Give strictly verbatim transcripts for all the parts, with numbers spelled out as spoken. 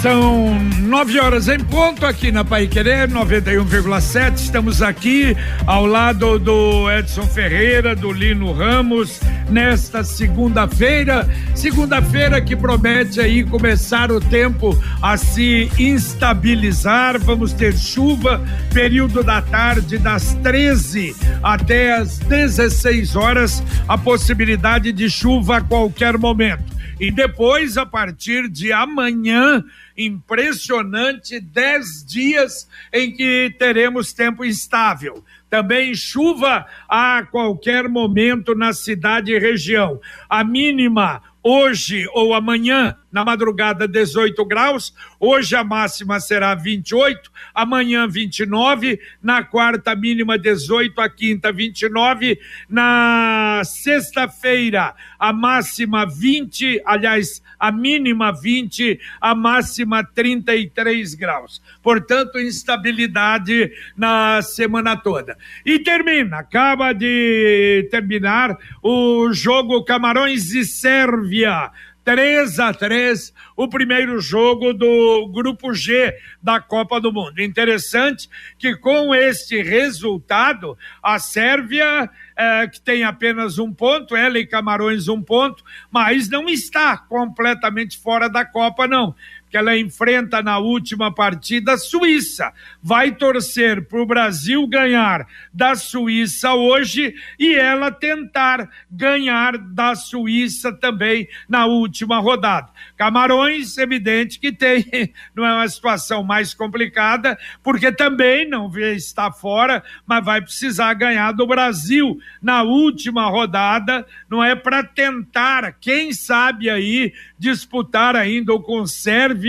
São nove horas em ponto aqui na Paiquerê, noventa e um vírgula sete. Estamos aqui ao lado do Edson Ferreira, do Lino Ramos, nesta segunda-feira. Segunda-feira que promete aí começar o tempo a se instabilizar. Vamos ter chuva, período da tarde das treze até as dezesseis horas, a possibilidade de chuva a qualquer momento. E depois, a partir de amanhã, impressionante dez dias em que teremos tempo instável. Também chuva a qualquer momento na cidade e região. A mínima hoje ou amanhã, na madrugada, dezoito graus. Hoje a máxima será vinte e oito, amanhã vinte e nove, na quarta mínima dezoito, a quinta vinte e nove, na sexta-feira a máxima vinte, aliás, a mínima vinte, a máxima trinta e três graus. Portanto, instabilidade na semana toda. E termina, acaba de terminar o jogo Camarões e Sérvia, três a três, o primeiro jogo do Grupo G da Copa do Mundo. Interessante que com este resultado, a Sérvia, eh, que tem apenas um ponto, ela e Camarões um ponto, mas não está completamente fora da Copa, não. Que ela enfrenta na última partida a Suíça, vai torcer para o Brasil ganhar da Suíça hoje e ela tentar ganhar da Suíça também na última rodada. Camarões, evidente que tem, não é uma situação mais complicada, porque também não está fora, mas vai precisar ganhar do Brasil na última rodada, não é, para tentar, quem sabe aí, disputar ainda o conserve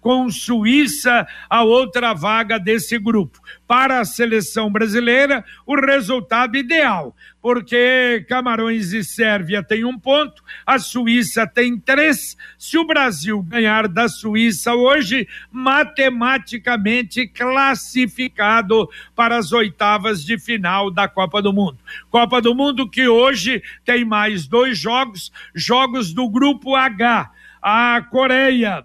com Suíça, a outra vaga desse grupo. Para a seleção brasileira, o resultado ideal, porque Camarões e Sérvia tem um ponto, a Suíça tem três, se o Brasil ganhar da Suíça hoje, matematicamente classificado para as oitavas de final da Copa do Mundo. Copa do Mundo que hoje tem mais dois jogos, jogos do grupo H, a Coreia,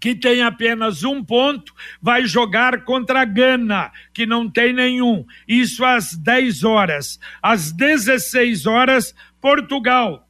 que tem apenas um ponto, vai jogar contra a Gana, que não tem nenhum. Isso às dez horas. Às dezesseis horas, Portugal,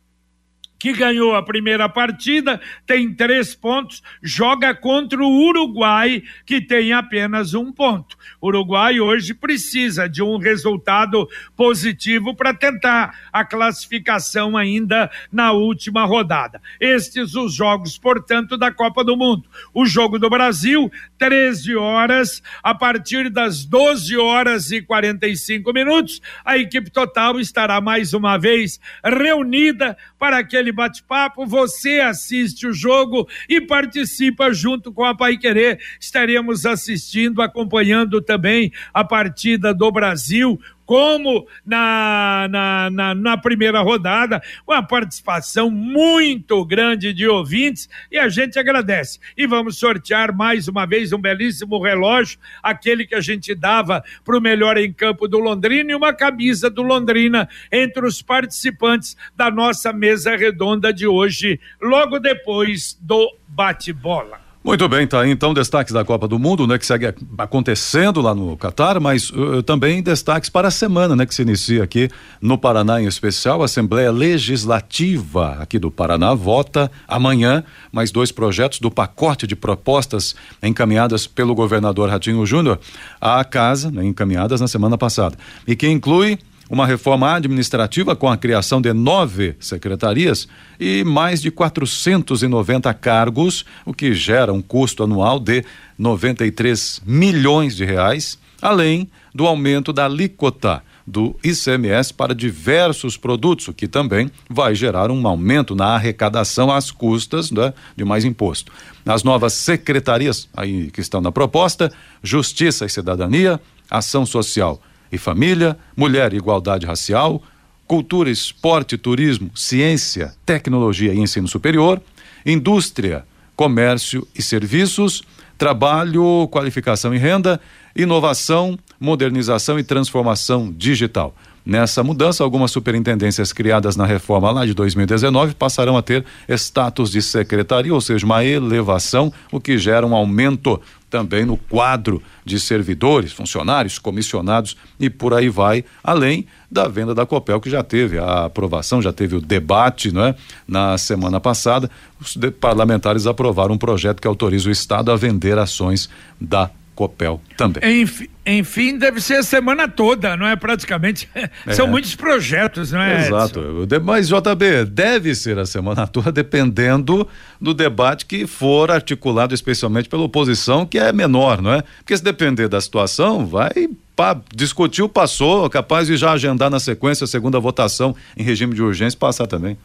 que ganhou a primeira partida, tem três pontos, joga contra o Uruguai, que tem apenas um ponto. O Uruguai hoje precisa de um resultado positivo para tentar a classificação ainda na última rodada. Estes os jogos, portanto, da Copa do Mundo. O jogo do Brasil, treze horas, a partir das doze horas e quarenta e cinco minutos, a equipe total estará mais uma vez reunida para aquele bate-papo. Você assiste o jogo e participa junto com a Paiquerê. Estaremos assistindo, acompanhando também a partida do Brasil, como na, na, na, na primeira rodada, uma participação muito grande de ouvintes e a gente agradece. E vamos sortear mais uma vez um belíssimo relógio, aquele que a gente dava para o melhor em campo do Londrina, e uma camisa do Londrina entre os participantes da nossa mesa redonda de hoje, logo depois do bate-bola. Muito bem, tá aí então destaques da Copa do Mundo, né, que segue acontecendo lá no Catar, mas uh, também destaques para a semana, né, que se inicia aqui no Paraná em especial. A Assembleia Legislativa aqui do Paraná vota amanhã mais dois projetos do pacote de propostas encaminhadas pelo governador Ratinho Júnior à casa, né, encaminhadas na semana passada, e que inclui uma reforma administrativa com a criação de nove secretarias e mais de quatrocentos e noventa cargos, o que gera um custo anual de noventa e três milhões de reais, além do aumento da alíquota do I C M S para diversos produtos, o que também vai gerar um aumento na arrecadação às custas, né, de mais imposto. As novas secretarias aí que estão na proposta: Justiça e Cidadania, Ação Social e Família, Mulher e Igualdade Racial, Cultura, Esporte, Turismo, Ciência, Tecnologia e Ensino Superior, Indústria, Comércio e Serviços, trabalho, qualificação e renda, inovação, modernização e transformação digital. Nessa mudança, algumas superintendências criadas na reforma lá de dois mil e dezenove passarão a ter status de secretaria, ou seja, uma elevação, o que gera um aumento também no quadro de servidores, funcionários, comissionados e por aí vai, além da venda da COPEL, que já teve a aprovação, já teve o debate, não é? Na semana passada, os parlamentares aprovaram um projeto que autoriza o Estado a vender ações da COPEL também. Enfim, enfim, deve ser a semana toda, não é? Praticamente, é. São muitos projetos, não é? Exato, Edson? Mas J B, deve ser a semana toda, dependendo do debate que for articulado, especialmente pela oposição, que é menor, não é? Porque se depender da situação, vai pá, discutiu, passou, capaz de já agendar na sequência a segunda votação em regime de urgência, passar também.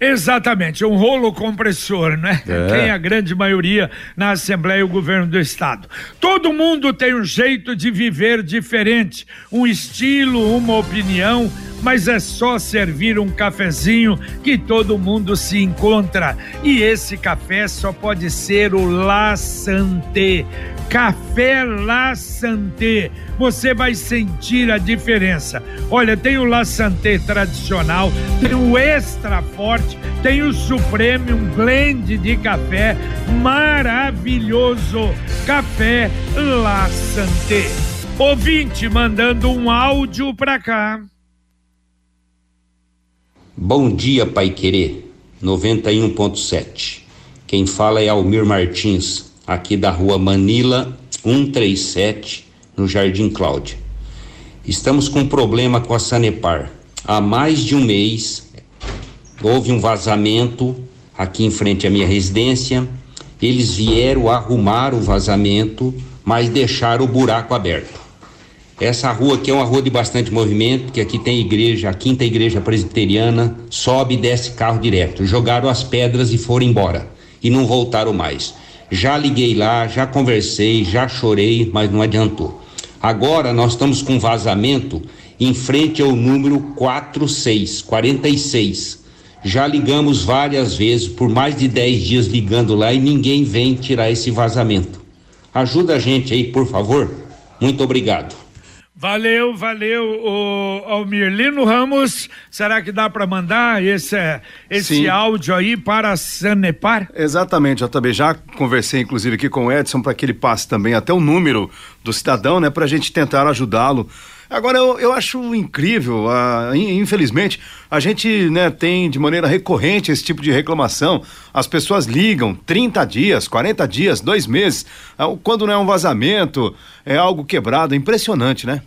Exatamente, um rolo compressor, né? É. Tem a grande maioria na Assembleia e o governo do Estado. Todo mundo tem um jeito de viver diferente, um estilo, uma opinião, mas é só servir um cafezinho que todo mundo se encontra. E esse café só pode ser o La Santé. Café La Santé. Você vai sentir a diferença. Olha, tem o La Santé tradicional, tem o extra forte, tem o Supreme, um blend de café maravilhoso. Café La Santé. Ouvinte mandando um áudio pra cá. Bom dia, Paiquerê, noventa e um ponto sete. Quem fala é Almir Martins, aqui da Rua Manila cento e trinta e sete, no Jardim Cláudia. Estamos com um problema com a Sanepar. Há mais de um mês, houve um vazamento aqui em frente à minha residência. Eles vieram arrumar o vazamento, mas deixaram o buraco aberto. Essa rua aqui é uma rua de bastante movimento, porque aqui tem igreja, a quinta igreja presbiteriana, sobe e desce carro direto. Jogaram as pedras e foram embora, e não voltaram mais. Já liguei lá, já conversei, já chorei, mas não adiantou. Agora nós estamos com vazamento em frente ao número quarenta e seis. Já ligamos várias vezes, por mais de dez dias ligando lá, e ninguém vem tirar esse vazamento. Ajuda a gente aí, por favor. Muito obrigado. Valeu, valeu, o Almir. Lino Ramos, será que dá para mandar esse, esse Sim. áudio aí para a Sanepar? Exatamente, J B. Já conversei inclusive aqui com o Edson para que ele passe também até o número do cidadão, né, para a gente tentar ajudá-lo. Agora, eu, eu acho incrível, ah, infelizmente, a gente, né, tem de maneira recorrente esse tipo de reclamação. As pessoas ligam trinta dias, quarenta dias, dois meses, ah, quando não é um vazamento, é algo quebrado, é impressionante, né?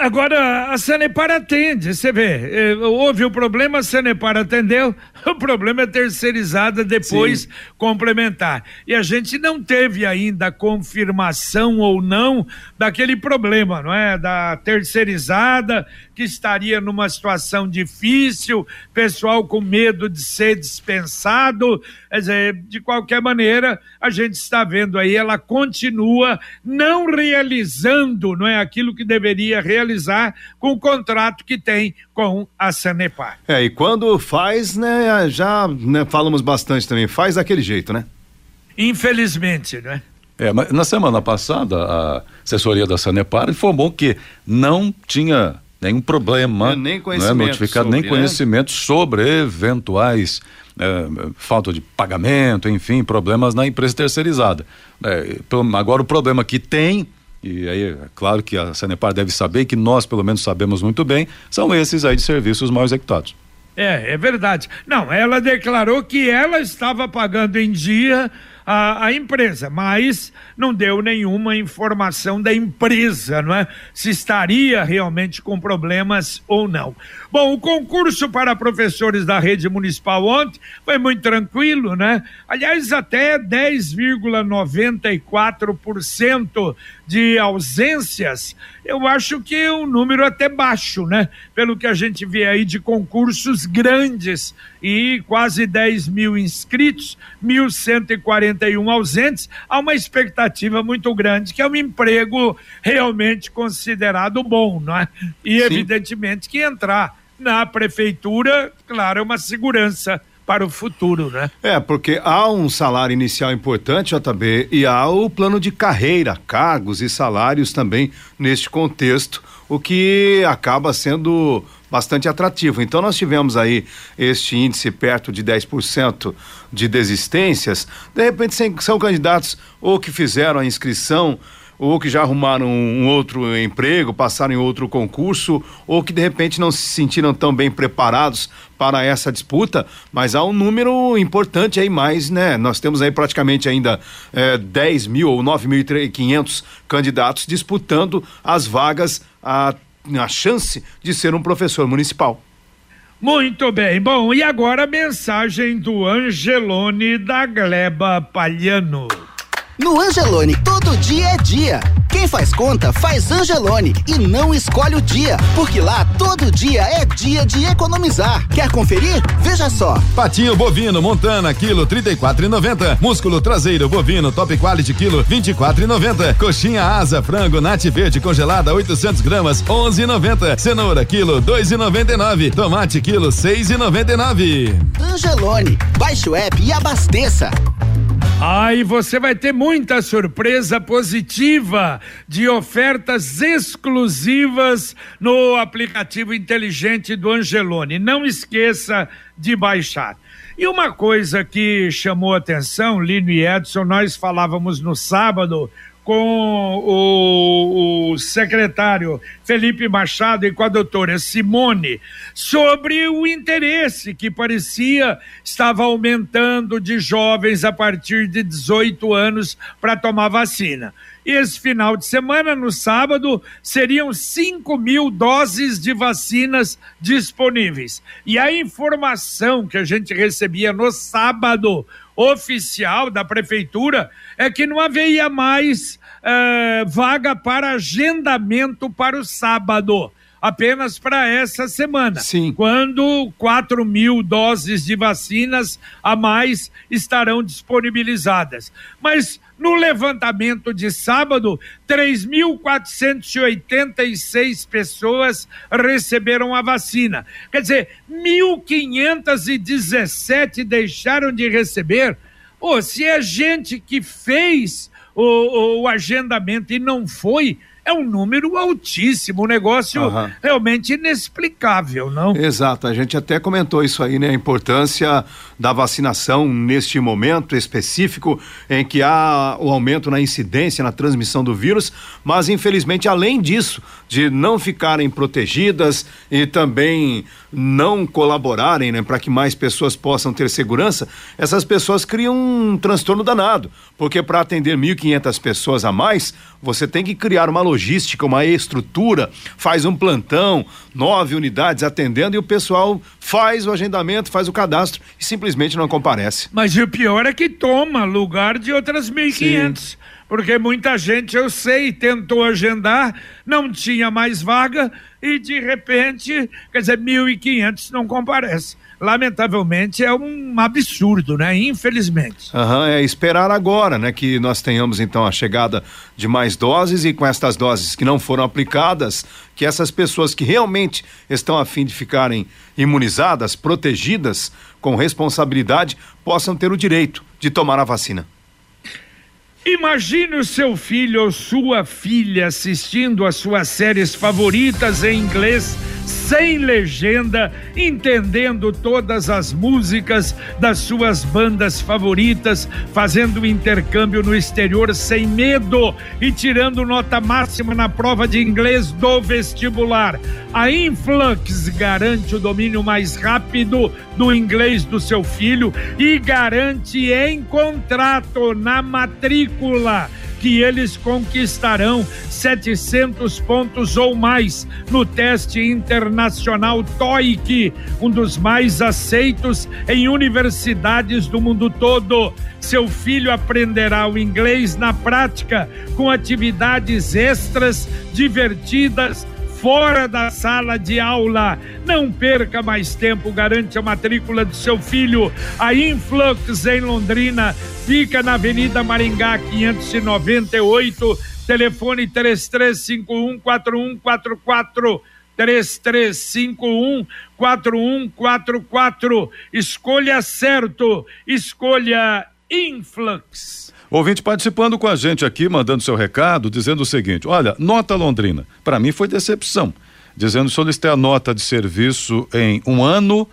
Agora, a Sanepar atende, você vê, houve o problema, a Sanepar atendeu, o problema é terceirizada, depois Sim. complementar. E a gente não teve ainda a confirmação ou não daquele problema, não é? Da terceirizada, que estaria numa situação difícil, pessoal com medo de ser dispensado, quer dizer, de qualquer maneira, a gente está vendo aí, ela continua não realizando, não é? Aquilo que deveria realizar com o contrato que tem com a Sanepar. É, e quando faz, né, já, né, falamos bastante também, faz daquele jeito, né? Infelizmente, né? É, mas na semana passada, a assessoria da Sanepar informou que não tinha nenhum problema, é, nem conhecimento, né, notificado, sobre, nem conhecimento, né, sobre eventuais é, falta de pagamento, enfim, problemas na empresa terceirizada. É, agora o problema que tem, e aí é claro que a Sanepar deve saber, que nós pelo menos sabemos muito bem, são esses aí de serviços mal executados. É, é verdade. Não, ela declarou que ela estava pagando em dia a, a empresa, mas não deu nenhuma informação da empresa, não é? Se estaria realmente com problemas ou não. Bom, o concurso para professores da rede municipal ontem foi muito tranquilo, né? Aliás, até dez vírgula noventa e quatro por cento de ausências, eu acho que é um número até baixo, né? Pelo que a gente vê aí de concursos grandes e quase dez mil inscritos, mil cento e quarenta e um ausentes, há uma expectativa muito grande, que é um emprego realmente considerado bom, não é? E Sim. evidentemente que entrar na prefeitura, claro, é uma segurança para o futuro, né? É, porque há um salário inicial importante, J B, e há o plano de carreira, cargos e salários também neste contexto, o que acaba sendo bastante atrativo. Então nós tivemos aí este índice perto de dez por cento de desistências, de repente são candidatos ou que fizeram a inscrição ou que já arrumaram um outro emprego, passaram em outro concurso, ou que de repente não se sentiram tão bem preparados para essa disputa, mas há um número importante aí mais, né? Nós temos aí praticamente ainda eh, dez mil ou nove mil e quinhentos candidatos disputando as vagas, a, a chance de ser um professor municipal. Muito bem, bom, e agora a mensagem do Angelone da Gleba Palhano. No Angelone, todo dia é dia. Quem faz conta, faz Angelone e não escolhe o dia, porque lá todo dia é dia de economizar. Quer conferir? Veja só. Patinho bovino Montana, quilo trinta e quatro e noventa. Músculo traseiro bovino Top Quality, quilo vinte e quatro e noventa. Coxinha asa frango nate verde congelada, oitocentos gramas, onze e noventa. Cenoura, quilo dois e noventa e nove. Tomate, quilo seis e noventa e nove. Angelone, baixe o app e abasteça. Ah, e você vai ter muita surpresa positiva de ofertas exclusivas no aplicativo inteligente do Angelone. Não esqueça de baixar. E uma coisa que chamou atenção, Lino e Edson, nós falávamos no sábado com o, o secretário Felipe Machado e com a doutora Simone sobre o interesse que parecia estava aumentando de jovens a partir de dezoito anos para tomar vacina. Esse final de semana, no sábado, seriam cinco mil doses de vacinas disponíveis. E a informação que a gente recebia no sábado oficial da prefeitura é que não havia mais eh, vaga para agendamento para o sábado, apenas para essa semana. Sim. Quando quatro mil doses de vacinas a mais estarão disponibilizadas. Mas no levantamento de sábado, três mil quatrocentos e oitenta e seis pessoas receberam a vacina. Quer dizer, mil quinhentos e dezessete deixaram de receber. Oh, se é gente que fez o, o agendamento e não foi, é um número altíssimo, um negócio uhum. realmente inexplicável, não? Exato, a gente até comentou isso aí, né? A importância da vacinação neste momento específico em que há o aumento na incidência, na transmissão do vírus, mas infelizmente além disso, de não ficarem protegidas e também não colaborarem, né? Para que mais pessoas possam ter segurança, essas pessoas criam um transtorno danado, porque para atender mil e quinhentas pessoas a mais, você tem que criar uma logística, uma estrutura, faz um plantão, nove unidades atendendo e o pessoal faz o agendamento, faz o cadastro e simplesmente não comparece. Mas o pior é que toma lugar de outras mil e quinhentas, porque muita gente, eu sei, tentou agendar, não tinha mais vaga e de repente, quer dizer, mil e quinhentos não comparece. Lamentavelmente é um absurdo, né? Infelizmente. Aham, é esperar agora, né? Que nós tenhamos então a chegada de mais doses e com estas doses que não foram aplicadas, que essas pessoas que realmente estão a fim de ficarem imunizadas, protegidas, com responsabilidade, possam ter o direito de tomar a vacina. Imagine o seu filho ou sua filha assistindo as suas séries favoritas em inglês, sem legenda, entendendo todas as músicas das suas bandas favoritas, fazendo intercâmbio no exterior sem medo e tirando nota máxima na prova de inglês do vestibular. A Influx garante o domínio mais rápido do inglês do seu filho e garante em contrato, na matrícula, que eles conquistarão setecentos pontos ou mais no teste internacional T O E I C, um dos mais aceitos em universidades do mundo todo. Seu filho aprenderá o inglês na prática, com atividades extras, divertidas, fora da sala de aula. Não perca mais tempo, garante a matrícula do seu filho. A Influx em Londrina fica na Avenida Maringá quinhentos e noventa e oito, telefone três três cinco um quatro um quatro quatro. três três cinco um, quatro um quatro quatro. Escolha certo, escolha Influx. Ouvinte participando com a gente aqui, mandando seu recado, dizendo o seguinte: olha, Nota Londrina, para mim foi decepção, dizendo que solicitei a nota de serviço em um ano,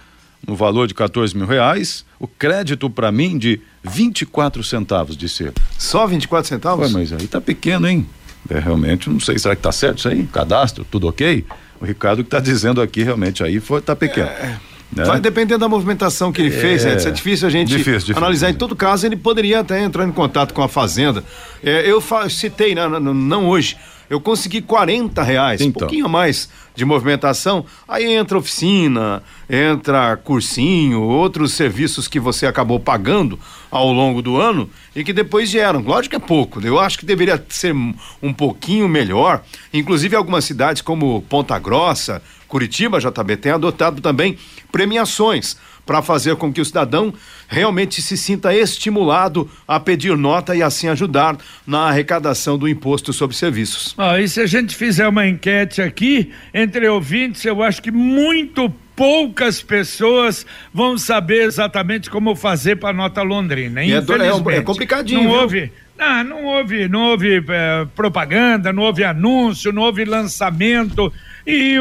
no valor de quatorze mil reais, o crédito para mim de vinte e quatro centavos de ser. Só vinte e quatro centavos? Ué, mas aí tá pequeno, hein? É, realmente, não sei, será que tá certo isso aí? Cadastro, tudo ok? O Ricardo que tá dizendo aqui, realmente, aí foi, tá pequeno. É, né? Vai dependendo da movimentação que ele fez, é, é difícil a gente difícil, difícil, analisar, né? Em todo caso, ele poderia até entrar em contato com a Fazenda. É, eu citei, né, não hoje, eu consegui quarenta reais, então, um pouquinho a mais de movimentação, aí entra oficina, entra cursinho, outros serviços que você acabou pagando ao longo do ano e que depois geram. Lógico que é pouco, eu acho que deveria ser um pouquinho melhor, inclusive algumas cidades como Ponta Grossa, Curitiba, J B, tem adotado também premiações para fazer com que o cidadão realmente se sinta estimulado a pedir nota e assim ajudar na arrecadação do imposto sobre serviços. Ah, e se a gente fizer uma enquete aqui entre ouvintes, eu acho que muito poucas pessoas vão saber exatamente como fazer para a Nota Londrina, hein? É, é complicadinho. Não viu? houve... Ah, não houve, não houve eh, propaganda, não houve anúncio, não houve lançamento e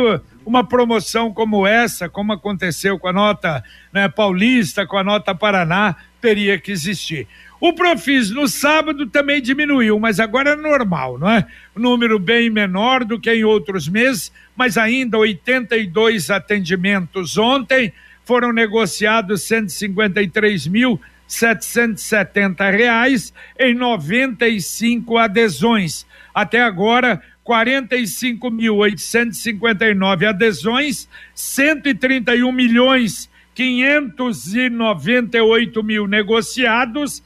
uma promoção como essa, como aconteceu com a nota, né, paulista, com a nota Paraná, teria que existir. O Profis no sábado também diminuiu, mas agora é normal, não é? Um número bem menor do que em outros meses, mas ainda oitenta e dois atendimentos ontem, foram negociados cento e cinquenta e três mil setecentos e setenta reais em noventa e cinco adesões. Até agora, quarenta e cinco mil oitocentos e cinquenta e nove adesões, cento e trinta e um milhões quinhentos e noventa e oito mil negociados,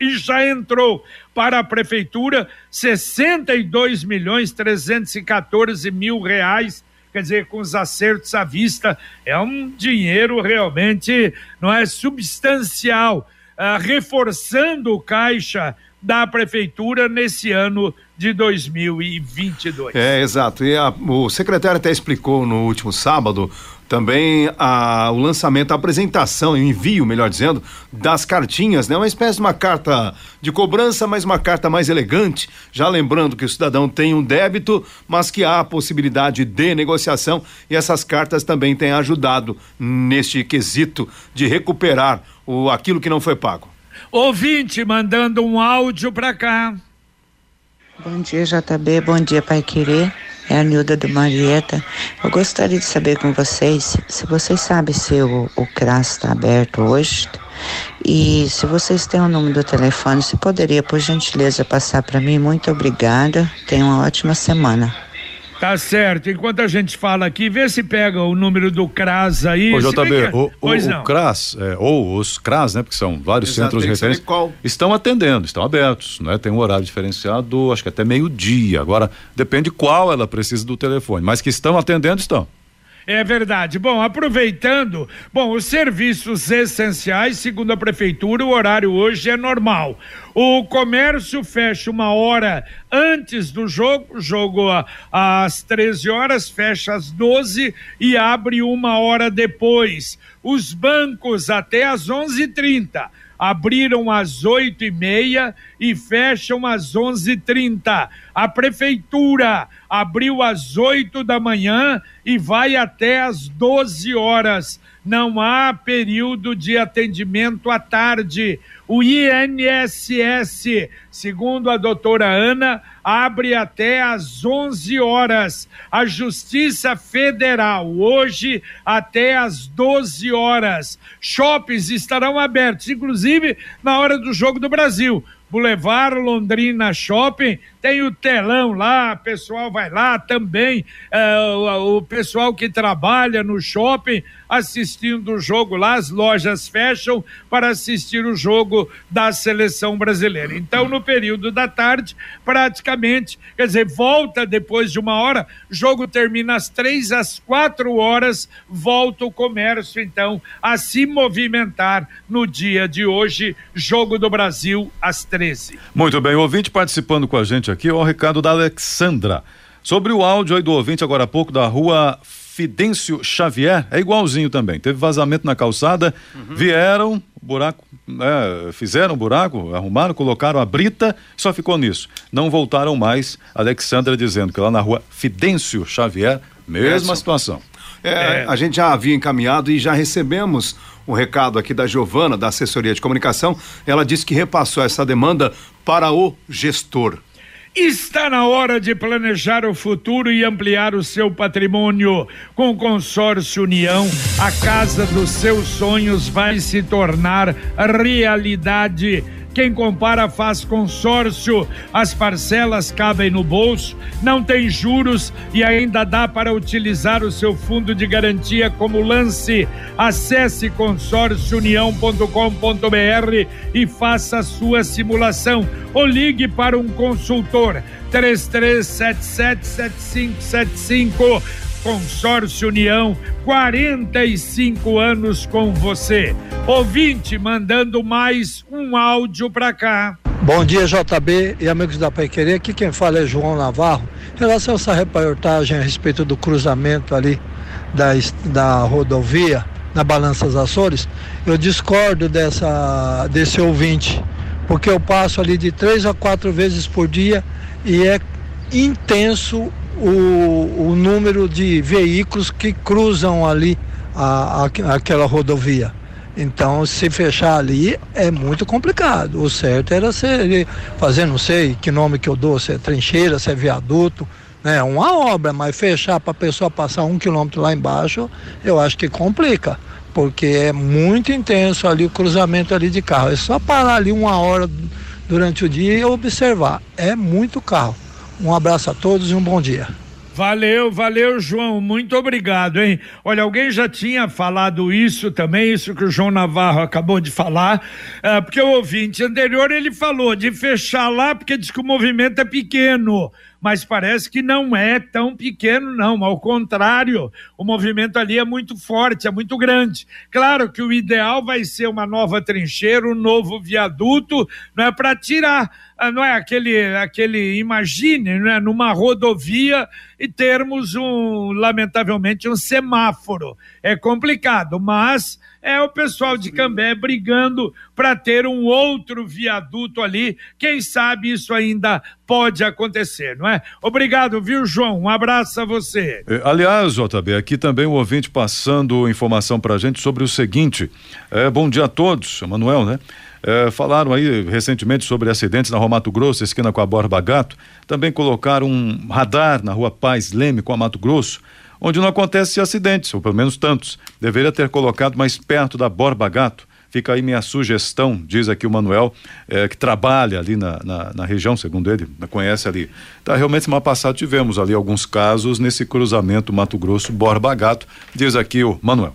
e já entrou para a prefeitura sessenta e dois milhões trezentos e quatorze mil reais. Quer dizer, com os acertos à vista, é um dinheiro realmente, não é, substancial, ah, reforçando o caixa da prefeitura nesse ano de dois mil e vinte e dois. É, exato. E a, o secretário até explicou no último sábado também a, o lançamento, a apresentação, o envio, melhor dizendo, das cartinhas, né? Uma espécie de uma carta de cobrança, mas uma carta mais elegante, já lembrando que o cidadão tem um débito, mas que há a possibilidade de negociação, e essas cartas também têm ajudado neste quesito de recuperar o, aquilo que não foi pago. Ouvinte mandando um áudio pra cá. Bom dia, J B, bom dia, Paiquerê. É a Nilda do Marieta. Eu gostaria de saber com vocês, se vocês sabem se o, o CRAS está aberto hoje, e se vocês têm o número do telefone, se poderia, por gentileza, passar para mim. Muito obrigada, tenha uma ótima semana. Tá certo, enquanto a gente fala aqui, vê se pega o número do CRAS aí. Ô, J B, bem, o, o, o CRAS, é, ou os CRAS, né, porque são vários, exato, centros de referência, qual? Estão atendendo, estão abertos, né? Tem um horário diferenciado, acho que até meio-dia, agora depende qual ela precisa do telefone, mas que estão atendendo, estão. É verdade. Bom, aproveitando, bom, os serviços essenciais, segundo a prefeitura, o horário hoje é normal. O comércio fecha uma hora antes do jogo, jogo às treze horas, fecha às doze e abre uma hora depois. Os bancos até às onze e trinta. Abriram às oito e meia e fecham às onze e trinta. A prefeitura abriu às oito da manhã e vai até às doze horas. Não há período de atendimento à tarde. O I N S S, segundo a doutora Ana, abre até às onze horas. A Justiça Federal, hoje, até às doze horas. Shoppings estarão abertos, inclusive na hora do Jogo do Brasil. Boulevard Londrina Shopping, tem o telão lá, o pessoal vai lá também, uh, o pessoal que trabalha no shopping assistindo o jogo lá, as lojas fecham para assistir o jogo da seleção brasileira. Então, no período da tarde, praticamente, quer dizer, volta depois de uma hora, jogo termina às três, às quatro horas, volta o comércio, então, a se movimentar no dia de hoje, Jogo do Brasil às três. Muito bem, o ouvinte participando com a gente aqui, ó, o recado da Alexandra. Sobre o áudio aí do ouvinte agora há pouco da Rua Fidêncio Xavier, é igualzinho também. Teve vazamento na calçada, uhum. vieram, buraco, é, fizeram buraco, arrumaram, colocaram a brita, só ficou nisso. Não voltaram mais. Alexandra dizendo que lá na Rua Fidêncio Xavier, mesma Edson. Situação. É, é. A gente já havia encaminhado e já recebemos um recado aqui da Giovana, da assessoria de comunicação. Ela disse que repassou essa demanda para o gestor. Está na hora de planejar o futuro e ampliar o seu patrimônio. Com o Consórcio União, a casa dos seus sonhos vai se tornar realidade. Quem compara faz consórcio, as parcelas cabem no bolso, não tem juros e ainda dá para utilizar o seu fundo de garantia como lance. Acesse consórcio união ponto com ponto b r e faça a sua simulação ou ligue para um consultor três três sete sete sete cinco sete cinco. Consórcio União, quarenta e cinco anos com você. Ouvinte mandando mais um áudio pra cá. Bom dia, J B e amigos da Paiquerê. Aqui quem fala é João Navarro. Em relação a essa reportagem a respeito do cruzamento ali da, da rodovia, na Balança das Açores, eu discordo dessa, desse ouvinte, porque eu passo ali de três a quatro vezes por dia e é intenso O, o número de veículos que cruzam ali a, a, aquela rodovia. Então, se fechar ali é muito complicado. O certo era ser, fazer, não sei que nome que eu dou, se é trincheira, se é viaduto, né? Uma obra, mas fechar para a pessoa passar um quilômetro lá embaixo, eu acho que complica, porque é muito intenso ali o cruzamento ali de carro. É só parar ali uma hora durante o dia e observar. É muito carro. Um abraço a todos e um bom dia. Valeu, valeu, João, muito obrigado, hein? Olha, alguém já tinha falado isso também, isso que o João Navarro acabou de falar, uh, porque o ouvinte anterior, ele falou de fechar lá, porque diz que o movimento é pequeno, mas parece que não é tão pequeno, não, ao contrário, o movimento ali é muito forte, é muito grande. Claro que o ideal vai ser uma nova trincheira, um novo viaduto, não é, para tirar, não é aquele, aquele imagine, né, numa rodovia e termos um, lamentavelmente, um semáforo. É complicado, mas é o pessoal de Cambé brigando para ter um outro viaduto ali. Quem sabe isso ainda pode acontecer, não é? Obrigado, viu, João? Um abraço a você. Aliás, J B, aqui também o ouvinte passando informação pra gente sobre o seguinte, é, bom dia a todos, Manuel, né? É, falaram aí recentemente sobre acidentes na Rua Mato Grosso, esquina com a Borba Gato. Também colocaram um radar na Rua Paes Leme com a Mato Grosso, onde não acontece acidentes, ou pelo menos tantos. Deveria ter colocado mais perto da Borba Gato. Fica aí minha sugestão, diz aqui o Manuel, é, que trabalha ali na, na, na região, segundo ele, conhece ali. Tá, realmente semana passada tivemos ali alguns casos nesse cruzamento Mato Grosso-Borba Gato, diz aqui o Manuel.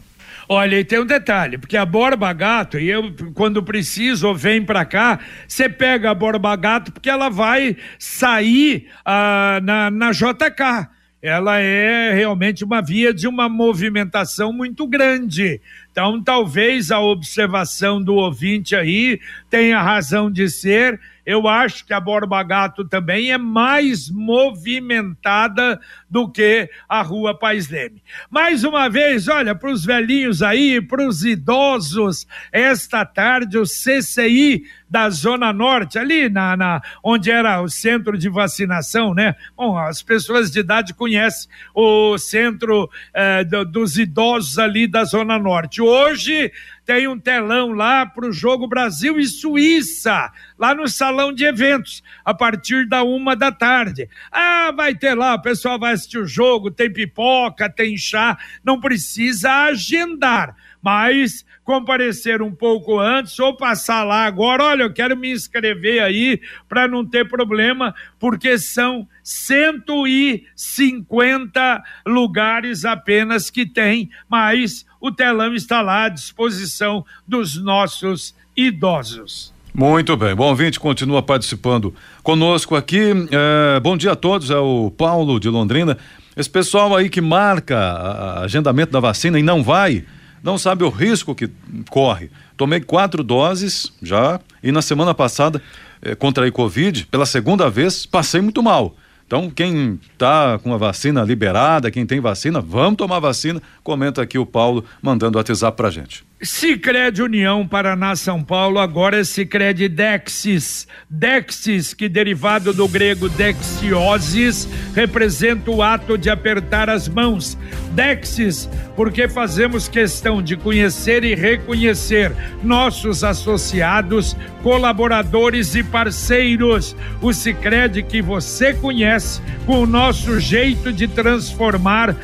Olha, e tem um detalhe, porque a Borba Gato, e eu, quando preciso ou vem pra cá, você pega a Borba Gato porque ela vai sair ah, na, na J K. Ela é realmente uma via de uma movimentação muito grande. Então, talvez a observação do ouvinte aí tenha razão de ser. Eu acho que a Borba Gato também é mais movimentada do que a Rua Paes Leme. Mais uma vez, olha, para os velhinhos aí, para os idosos, esta tarde o C C I da Zona Norte, ali na, na, onde era o centro de vacinação, né? Bom, as pessoas de idade conhecem o centro eh, do, dos idosos ali da Zona Norte. Hoje tem um telão lá para o jogo Brasil e Suíça, lá no salão de eventos, a partir da uma da tarde. Ah, vai ter lá, o pessoal vai assistir o jogo, tem pipoca, tem chá, não precisa agendar, mas comparecer um pouco antes ou passar lá agora, olha, eu quero me inscrever aí para não ter problema, porque são cento e cinquenta lugares apenas que tem, mas o telão está lá à disposição dos nossos idosos. Muito bem, bom ouvinte, continua participando conosco aqui, é, bom dia a todos, é o Paulo de Londrina. Esse pessoal aí que marca a, a agendamento da vacina e não vai, não sabe o risco que corre. Tomei quatro doses já e na semana passada eh, contraí Covid, pela segunda vez, passei muito mal. Então, quem está com a vacina liberada, quem tem vacina, vamos tomar vacina. Comenta aqui o Paulo, mandando o WhatsApp pra gente. Sicredi União Paraná São Paulo, agora é Sicredi Dexis. Dexis, que derivado do grego dexiosis, representa o ato de apertar as mãos. Dexis, porque fazemos questão de conhecer e reconhecer nossos associados, colaboradores e parceiros. O Sicredi que você conhece, com o nosso jeito de transformar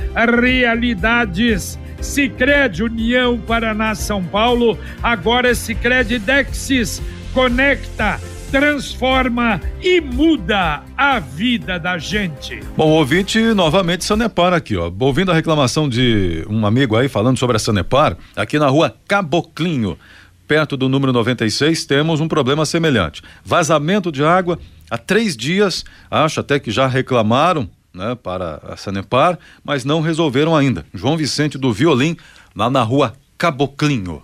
realidades. Sicredi União Paraná São Paulo, agora é Sicredi Dexis, conecta, transforma e muda a vida da gente. Bom, ouvinte, novamente Sanepar aqui, ó, ouvindo a reclamação de um amigo aí falando sobre a Sanepar, aqui na Rua Caboclinho, perto do número noventa e seis, temos um problema semelhante. Vazamento de água há três dias, acho até que já reclamaram, né, para a Sanepar, mas não resolveram ainda. João Vicente do Violim, lá na Rua Caboclinho.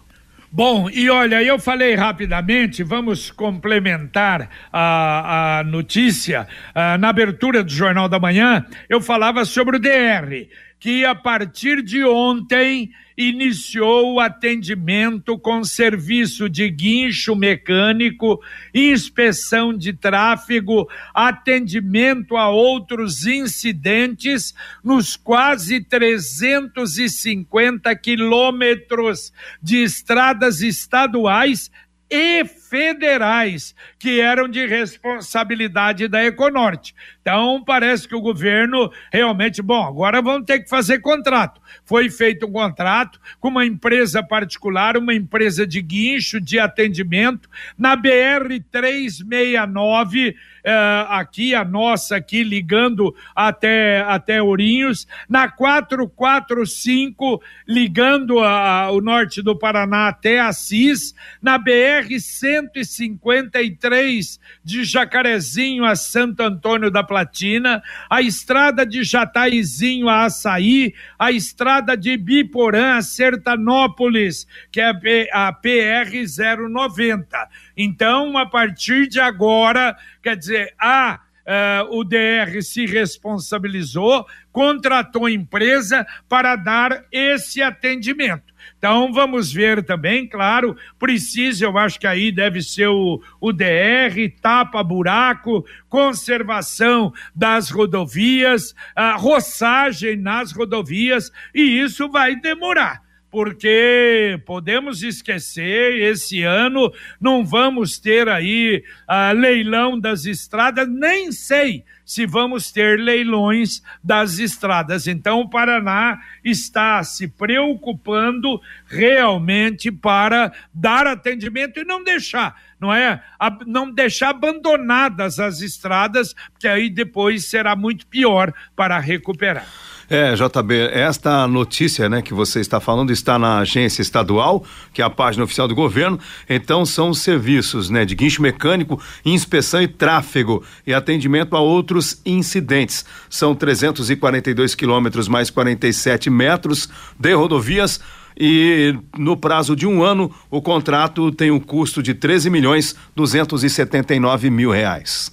Bom, e olha, eu falei rapidamente, vamos complementar a, a notícia. A, na abertura do Jornal da Manhã, eu falava sobre o D R, que a partir de ontem iniciou o atendimento com serviço de guincho mecânico, inspeção de tráfego, atendimento a outros incidentes nos quase trezentos e cinquenta quilômetros de estradas estaduais e federais, que eram de responsabilidade da Econorte. Então, parece que o governo realmente, bom, agora vão ter que fazer contrato. Foi feito um contrato com uma empresa particular, uma empresa de guincho, de atendimento, na B R trezentos e sessenta e nove, eh, aqui, a nossa aqui, ligando até, até Ourinhos, na quatrocentos e quarenta e cinco, ligando a, a, o norte do Paraná até Assis, na B R cento e cinquenta e três de Jacarezinho a Santo Antônio da Platina, a estrada de Jataizinho a Açaí, a estrada de Biporã a Sertanópolis, que é a P R zero noventa. Então, a partir de agora, quer dizer, a Uh, o D R se responsabilizou, contratou empresa para dar esse atendimento. Então vamos ver também, claro, precisa, eu acho que aí deve ser o, o D R, tapa-buraco, conservação das rodovias, uh, roçagem nas rodovias, e isso vai demorar. Porque podemos esquecer, esse ano não vamos ter aí ah, leilão das estradas, nem sei se vamos ter leilões das estradas. Então o Paraná está se preocupando realmente para dar atendimento e não deixar, não é? Não deixar abandonadas as estradas, porque aí depois será muito pior para recuperar. É, J B, esta notícia, né, que você está falando está na agência estadual, que é a página oficial do governo. Então são os serviços, né, de guincho mecânico, inspeção e tráfego e atendimento a outros incidentes. São trezentos e quarenta e dois quilômetros mais quarenta e sete metros de rodovias. E no prazo de um ano, o contrato tem um custo de treze milhões duzentos e setenta e nove mil reais.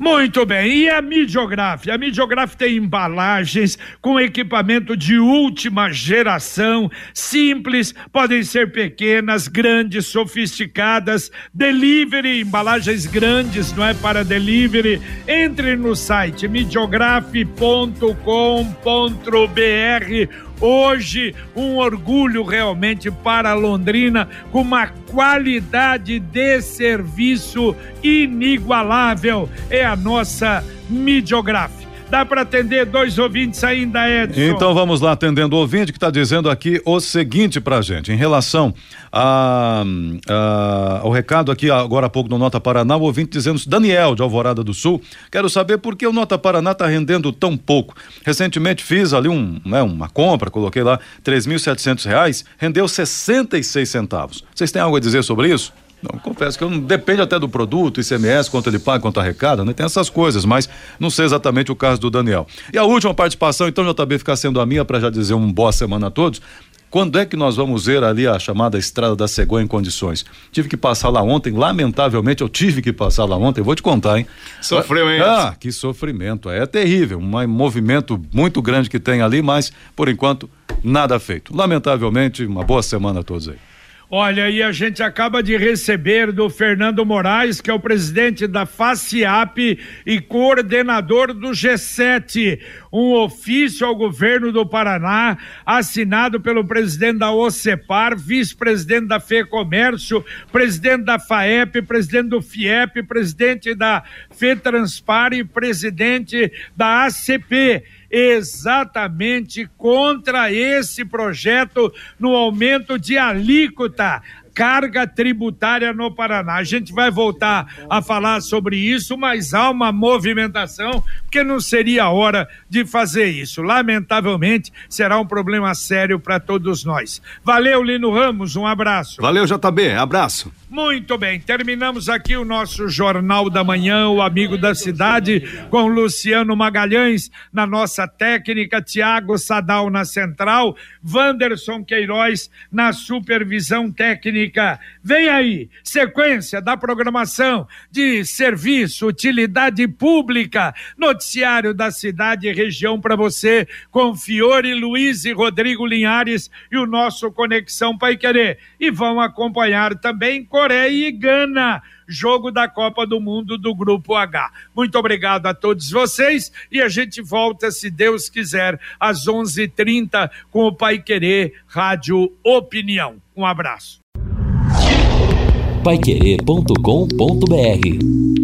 Muito bem, e a Midiografe? A Midiografe tem embalagens com equipamento de última geração, simples, podem ser pequenas, grandes, sofisticadas, delivery, embalagens grandes, não é, para delivery. Entre no site midiografe ponto com ponto br. Hoje, um orgulho realmente para Londrina, com uma qualidade de serviço inigualável. É a nossa Midiografe. Dá para atender dois ouvintes ainda, Edson? Então vamos lá, atendendo o ouvinte que está dizendo aqui o seguinte pra gente, em relação a, a, ao recado aqui agora há pouco no Nota Paraná, o ouvinte dizendo, Daniel de Alvorada do Sul, quero saber por que o Nota Paraná está rendendo tão pouco. Recentemente fiz ali um, né, uma compra, coloquei lá três mil e setecentos reais, rendeu sessenta e seis centavos. Vocês têm algo a dizer sobre isso? Não, confesso que eu não, depende até do produto, I C M S, quanto ele paga, quanto arrecada, né? Tem essas coisas, mas não sei exatamente o caso do Daniel. E a última participação, então, J B, ficar sendo a minha, para já dizer uma boa semana a todos. Quando é que nós vamos ver ali a chamada Estrada da Cegonha em condições? Tive que passar lá ontem, lamentavelmente eu tive que passar lá ontem, vou te contar, hein? Sofreu, hein? Ah, que sofrimento, é terrível, um movimento muito grande que tem ali, mas por enquanto nada feito. Lamentavelmente, uma boa semana a todos aí. Olha, e a gente acaba de receber do Fernando Moraes, que é o presidente da FACIAP e coordenador do G sete, um ofício ao governo do Paraná, assinado pelo presidente da OCEPAR, vice-presidente da FEComércio, presidente da FAEP, presidente do FIEP, presidente da FETranspar e presidente da A C P. Exatamente contra esse projeto no aumento de alíquota, carga tributária no Paraná. A gente vai voltar a falar sobre isso, mas há uma movimentação, porque não seria a hora de fazer isso. Lamentavelmente, será um problema sério para todos nós. Valeu, Lino Ramos, um abraço. Valeu, J B, abraço. Muito bem, terminamos aqui o nosso Jornal da Manhã, o Amigo da Cidade, com Luciano Magalhães na nossa técnica, Tiago Sadal na central, Wanderson Queiroz na supervisão técnica. Vem aí, sequência da programação de serviço, utilidade pública, noticiário da cidade e região para você, com Fiore Luiz e Rodrigo Linhares e o nosso Conexão Paiquerê. E vão acompanhar também Coreia e Gana, jogo da Copa do Mundo do Grupo H. Muito obrigado a todos vocês e a gente volta, se Deus quiser, às onze e trinta com o Paiquerê Rádio Opinião. Um abraço. paiquerê ponto com ponto br